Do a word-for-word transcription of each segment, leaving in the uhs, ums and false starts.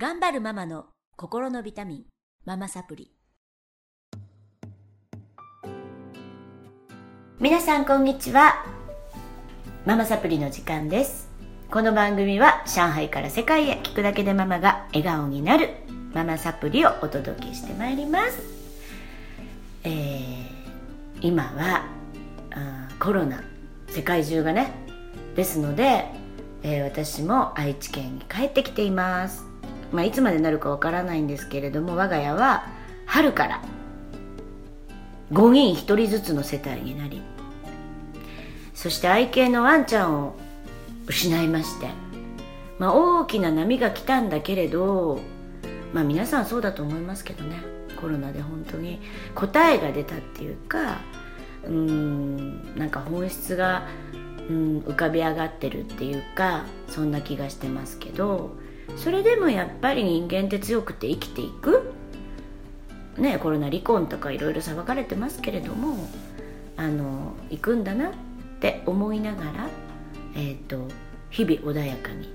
頑張るママの心のビタミン、ママサプリ。皆さんこんにちは。ママサプリの時間です。この番組は上海から世界へ聞くだけでママが笑顔になるママサプリをお届けしてまいります。えー、今はコロナ世界中がねですので、えー、私も愛知県に帰ってきています。まあ、いつまでなるかわからないんですけれども、我が家は春からごにんひとりずつの世帯になり、そして愛犬のワンちゃんを失いまして、まあ、大きな波が来たんだけれど、まあ、皆さんそうだと思いますけどね、コロナで本当に答えが出たっていうか、うーんなんか本質がうん浮かび上がってるっていうか、そんな気がしてますけど、それでもやっぱり人間って強くて生きていく、ね、コロナ離婚とかいろいろ騒がれてますけれども、あの行くんだなって思いながら、えーと、日々穏やかに、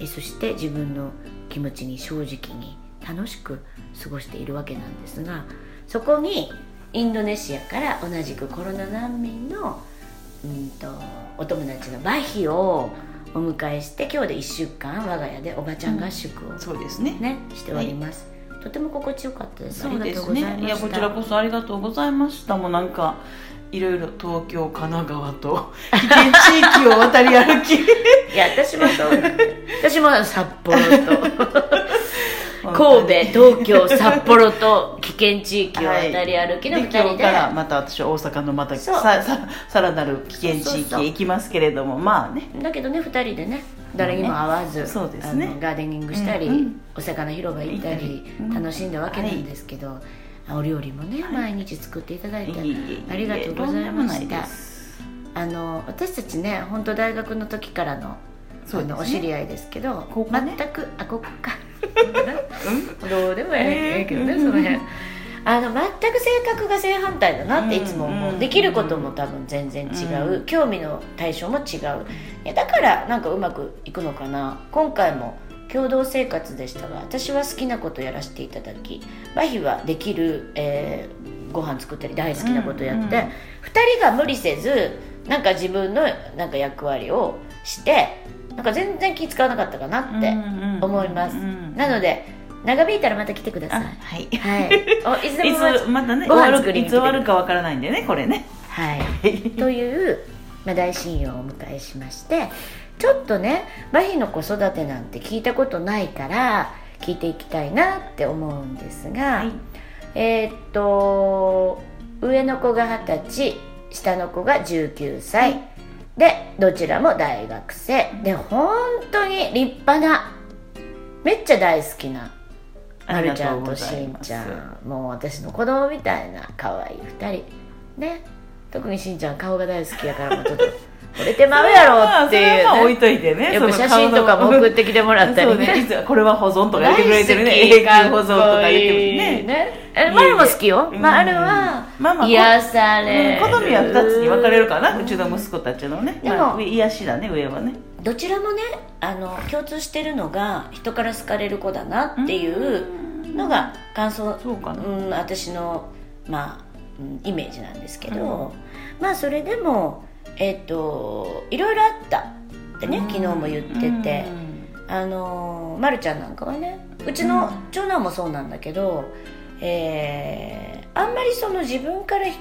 えそして自分の気持ちに正直に楽しく過ごしているわけなんですが、そこにインドネシアから同じくコロナ難民の、うんと、お友達のバヒをお迎えして、今日でいっしゅうかん我が家でおばちゃん合宿を、ね、うん、そうですね、しております、はい、とても心地よかったです。そうですね、ありがとうございました。いや、こちらこそありがとうございました。もうなんかいろいろ東京、神奈川と危険地域を渡り歩きいや私もそうなんで、私も札幌と神戸、東京、札幌と危険地域を渡り歩きのふたりで、はい、今日からまた私大阪のまたさささらなる危険地域へ行きますけれども、そうそうそう、まあね、だけどねふたりでね、誰にも会わず、そうですね、あのガーデニングしたり、うんうん、お魚広場行ったり、うん、楽しんだわけなんですけど、はい、お料理もね、はい、毎日作っていただいて、はい、ありがとうございました。あの私たちね、本当大学の時からのそうですね、お知り合いですけど、ここ、ね、全くあここかどうでもええけどね、その辺あの全く性格が正反対だなっていつも思う、うんうん、できることも多分全然違う、うん、興味の対象も違う、いやだからなんかうまくいくのかな。今回も共同生活でしたが、私は好きなことやらせていただき、麻痺はできる、えー、ご飯作ったり大好きなことやって、うんうん、ふたりが無理せずなんか自分のなんか役割をして、なんか全然気使わなかったかなって思います、うんうんうんうん、なので長引いたらまた来てください。はい、はい、おいつでもまたね、ご飯作りに来てください。いつ終わるかわからないんでね、これね、はいという、まあ、大親友をお迎えしまして、ちょっとね麻痺の子育てなんて聞いたことないから聞いていきたいなって思うんですが、はい、えー、っと上の子がはたち、下の子がじゅうきゅうさい、はい、でどちらも大学生で、本当に立派な、めっちゃ大好きなまるちゃんとしんちゃん、もう私の子供みたいな可愛いふたりね。特にしんちゃん顔が大好きやからもうちょっと惚れてまうやろっていう、ね、それはまあ置いといてね、よく写真とかも送ってきてもらったりね、ね、これは保存とか言ってくれてるね、映画保存とか言ってもね、ね、マルも好きよ、マルは癒される、うん、好みはふたつに分かれるかな、うちの息子たちのね、でも、まあ、癒しだね、上はね、どちらもね、あの共通してるのが人から好かれる子だなっていうのが感想、そうかな、うん、私の、まあ、イメージなんですけど、うん、まあそれでもえっといろいろあったってね、昨日も言ってて、あのまるちゃんなんかはね、うちの長男もそうなんだけど、えー、あんまりその自分から人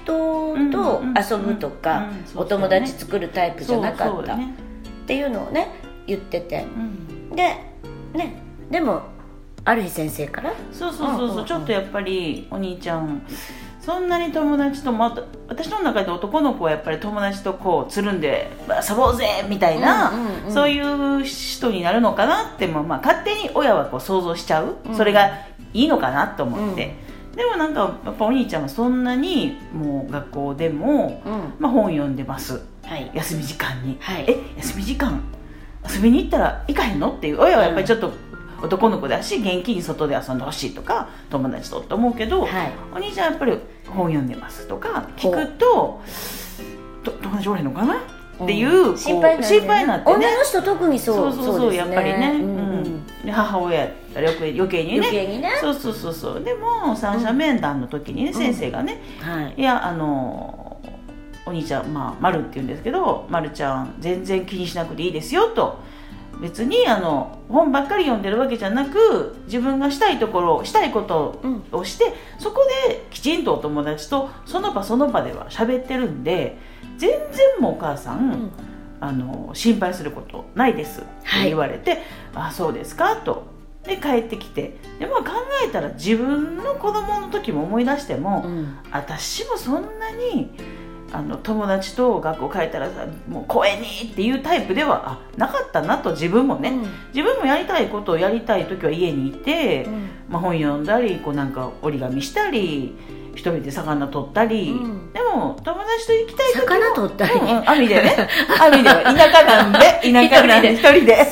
と遊ぶとかお友達作るタイプじゃなかったっていうのをね言ってて、でね、でもある日先生から、そうそうそうそう、ちょっとやっぱりお兄ちゃんそんなに友達と、ま、私の中で男の子はやっぱり友達とこうつるんで遊ぼうぜみたいな、うんうんうん、そういう人になるのかなっても、まあ、勝手に親はこう想像しちゃう、うん、それがいいのかなと思って、うん、でもなんかやっぱお兄ちゃんはそんなにもう学校でも、うん、まあ、本読んでます、はい、休み時間に、はい、え休み時間遊びに行ったら行かへんのっていう、親はやっぱりちょっと、うん、男の子だし元気に外で遊んでほしいとか友達とって思うけど、はい、お兄ちゃんやっぱり本読んでますとか聞くと、友達おれんのかなっていう、うん、心配になってね、女の人特にそう、そうそうそう、そうですね、やっぱりね、うんうん、で母親だよく余計にね、余計にね、そうそうそうそう。でも三者面談の時にね、うん、先生がね、うんはい、いやあのお兄ちゃん、まあ、まるって言うんですけど、まるちゃん全然気にしなくていいですよと、別にあの本ばっかり読んでるわけじゃなく、自分がしたいところしたいことをして、うん、そこできちんとお友達とその場その場では喋ってるんで、全然もうお母さん、うん、あの心配することないですって言われて、はい、あそうですかと。で帰ってきて、で、まあ、考えたら自分の子供の時も思い出しても、うん、私もそんなにあの友達と学校帰ったらさもう公園にっていうタイプではあなかったなと、自分もね、うん、自分もやりたいことをやりたい時は家にいて、うんまあ、本読んだりこうなんか折り紙したり一人で魚取ったり、うん、でも友達と行きたい時も魚取ったり、うんうん、網でね網では田舎なんで田舎なんで一人で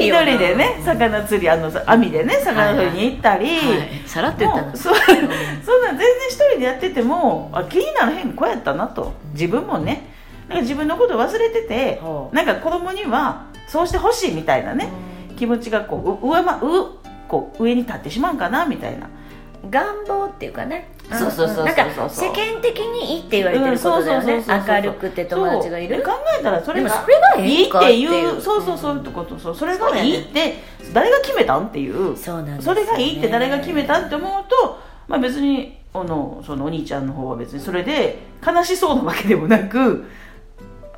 一人でね魚釣りあの網でね魚取りに行ったり、はいはい、さらって言ったの そ, そんな全然一人でやっててもあ気にならへん子やったなと、自分もねなんか自分のこと忘れてて、うん、なんか子供にはそうしてほしいみたいなね、うん、気持ちがこ う, 上,、ま、うこう上に立ってしまうんかなみたいな願望っていうかね、そうそうそうそう、なんか世間的にいいって言われてることだよね、明るくて友達がいる、考えたらそれがいいっていう、そうそうそういうこと、そう、それがいいって誰が決めたんっていう、そうなんですよね、それがいいって誰が決めたんって思うと、まあ、別にあのそのお兄ちゃんの方は別にそれで悲しそうなわけでもなく、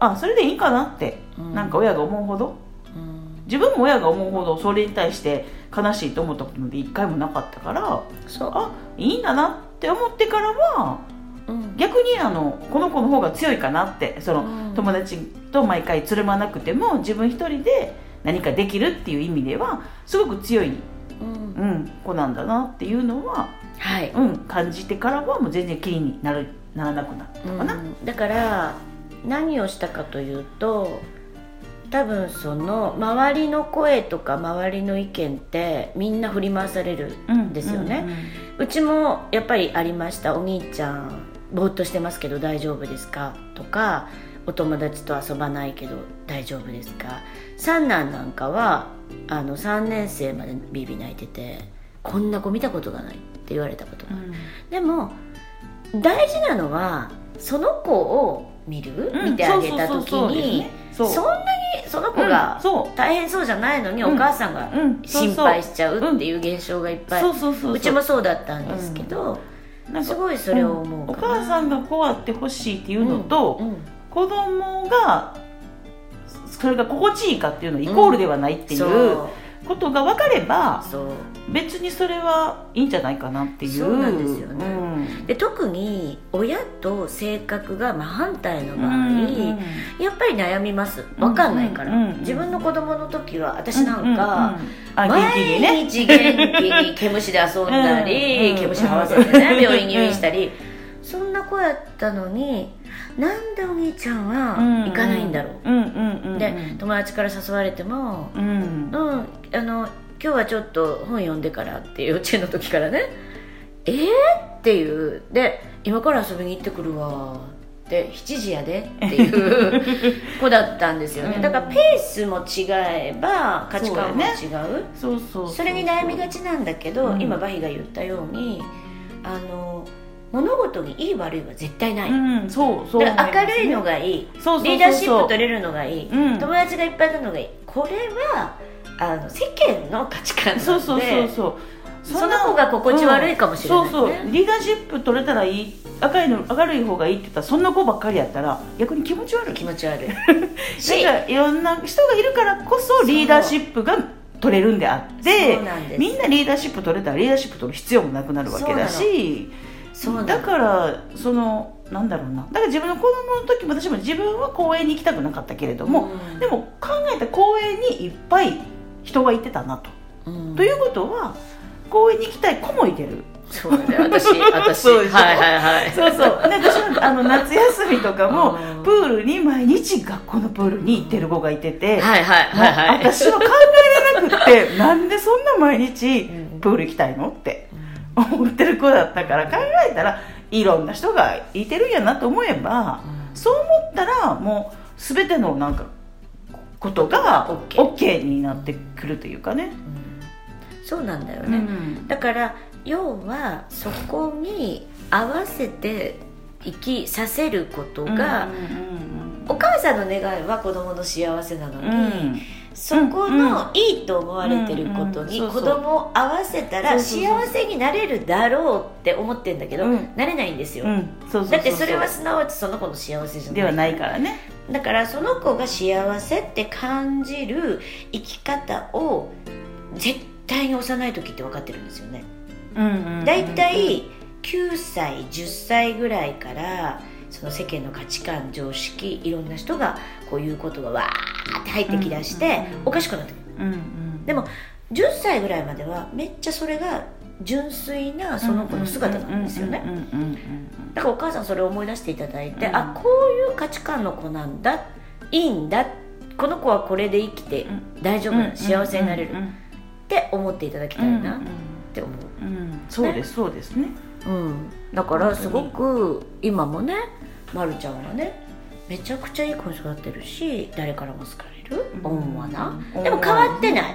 あそれでいいかなって、うん、なんか親が思うほど、うん、自分も親が思うほどそれに対して悲しいと思ったことで一回もなかったから、そうあいいんだなって思ってからは、うん、逆にあのこの子の方が強いかなって、その、うん、友達と毎回つるまなくても自分一人で何かできるっていう意味ではすごく強い、うんうん、子なんだなっていうのは、はいうん、感じてからはもう全然気になる、ならなくなったかな、うん、だから何をしたかというと、多分その周りの声とか周りの意見ってみんな振り回されるんですよね、うんうん、うちもやっぱりありました。お兄ちゃんぼーっとしてますけど大丈夫ですかとか、お友達と遊ばないけど大丈夫ですか。三男なんかはあのさんねん生までビビ泣いてて、こんな子見たことがないって言われたことがある、うん、でも大事なのはその子を見る、うん、見てあげた時にそんなにその子が大変そうじゃないのにお母さんが心配しちゃうっていう現象がいっぱい、うちもそうだったんですけど、うん、なんかすごいそれを思う、うん、お母さんがこうあってほしいっていうのと、うんうん、子供がそれが心地いいかっていうのイコールではないっていうことが分かれば、別にそれはいいんじゃないかなっていう。そうなんですよね、うん、で特に親と性格が真反対の場合、うんうん、やっぱり悩みます。分かんないから、うんうん、自分の子供の時は私なんか、うんうんうん、毎日元気に毛虫で遊んだり、うんうん、毛虫合わせてね病院入院したり、そんな子やったのになんでお兄ちゃんは行かないんだろう。で友達から誘われても、うんうん、あの今日はちょっと本読んでからっていう幼稚園の時からね、えーっていうで今から遊びに行ってくるわでしちじやでっていう子だったんですよね、うん、だからペースも違えば価値観も違う、そう、ね、そうそうそうそう、それに悩みがちなんだけど、うん、今バヒが言ったようにあの物事にいい悪いは絶対ない、うん、そうそう、だから明るいのがいい、そうそうそうそう、リーダーシップ取れるのがいい、うん、友達がいっぱいいるのがいい、これはあの世間の価値観なので、そうそうそうそう、その子が心地悪いかもしれない、ね、そうそう、リーダーシップ取れたらいい、明るいの明るい方がいいって言ったらそんな子ばっかりやったら逆に気持ち悪い、気持ち悪いなんかいろんな人がいるからこそリーダーシップが取れるんであって、みんなリーダーシップ取れたらリーダーシップ取る必要もなくなるわけだし、そうだからそのなんだろうな、だから自分の子供の時も私も自分は公園に行きたくなかったけれども、うん、でも考えた公園にいっぱい人がいてたなと、うん、ということは公園に行きたい子もいてる、そうだね、私私そうはいはいはい、そうそう私はあの夏休みとかもプールに毎日学校のプールに行ってる子がいてて、はいはいはいはい、私は考えれなくってなんでそんな毎日プール行きたいのって思ってる子だったから、考えたらいろんな人がいてるんやなと思えば、うん、そう思ったらもう全てのなんかことが OK になってくるというかね、そうなんだよね、うん、だから要はそこに合わせて生きさせることが、うんうんうん、お母さんの願いは子供の幸せなのに、うん、そこのいいと思われてることに子供を合わせたら幸せになれるだろうって思ってるんだけど、うん、なれないんですよ、うん、そうそうそうそう、だってそれはすなわちその子の幸せじゃないではないからね。だからその子が幸せって感じる生き方を絶対に幼い時って分かってるんですよね、うんうんうん、だいたいきゅうさいじゅっさいぐらいからその世間の価値観常識いろんな人がこういうことがわーって入ってきだして、うんうんうん、おかしくなってくる、うんうん、でもじゅっさいぐらいまではめっちゃそれが純粋なその子の姿なんですよね。だからお母さんそれを思い出していただいて、うん、あ、こういう価値観の子なんだ、いいんだ、この子はこれで生きて大丈夫な、うん、幸せになれる、うん、って思っていただきたいなって思う、うんうん、そうです、ね、そうですね、うん、だからすごく今もね、まるちゃんはねめちゃくちゃいい子に育ってるし、誰からも好かれる、温和な、でも変わってない、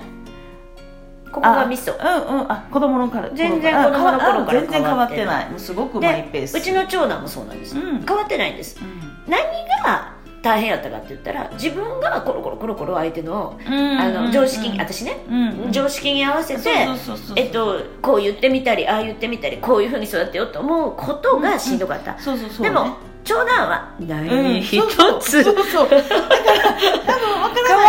ここがミソ、うんうん、あ、子供の頃から全然子供の頃から変わってない、すごくマイペース。うちの長男もそうなんです、うん、変わってないんです、うん、何が大変やったかって言ったら、自分がコロコロコロコロ相手の、うんうんうん、あの常識に、私ね、うんうん、常識に合わせてこう言ってみたりああ言ってみたりこういう風に育てようと思うことがしんどかった、うんうん、そうそうそうね、でも長男は何一つ、そうそう、だから多分分からない、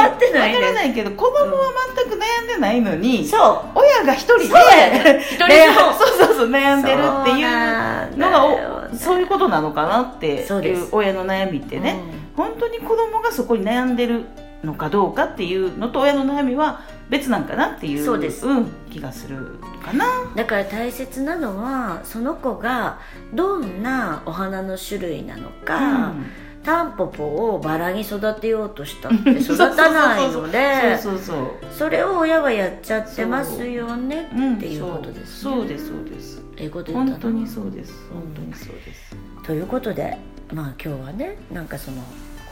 変わってないね、分からないけど子供は全く悩んでないのに、うん、そう親が一人でそう悩んでるっていうのが、そう、ね、そういうことなのかなっていう親の悩みってね、うん、本当に子供がそこに悩んでるのかどうかっていうのと親の悩みは別なんかなっていう、そうです、うん、気がするかな。だから大切なのはその子がどんなお花の種類なのか、うん、タンポポをバラに育てようとしたって育たないので、それを親はやっちゃってますよねっていうことですね、うん、そうですそうです、英語で言ったの本当にそうです、本当にそうです、うん、ということで、まあ今日はね、なんかその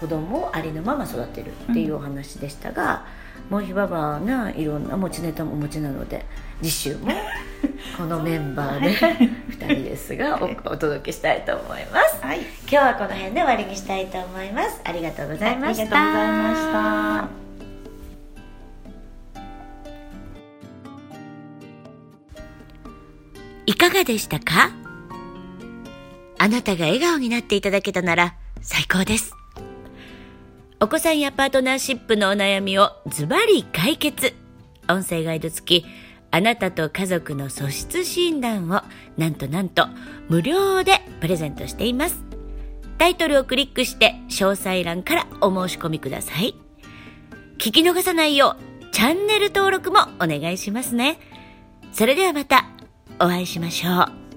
子供をありのまま育てるっていうお話でしたが、うん、もうひばばないろんな持ちネタもお持ちなので、次週もこのメンバーでふたりですが お, お届けしたいと思います、はい、今日はこの辺で終わりにしたいと思います。ありがとうございました。ありがとうございました。いかがでしたか？あなたが笑顔になっていただけたなら最高です。お子さんやパートナーシップのお悩みをズバリ解決。音声ガイド付き、あなたと家族の素質診断をなんとなんと無料でプレゼントしています。タイトルをクリックして詳細欄からお申し込みください。聞き逃さないようチャンネル登録もお願いしますね。それではまたお会いしましょう。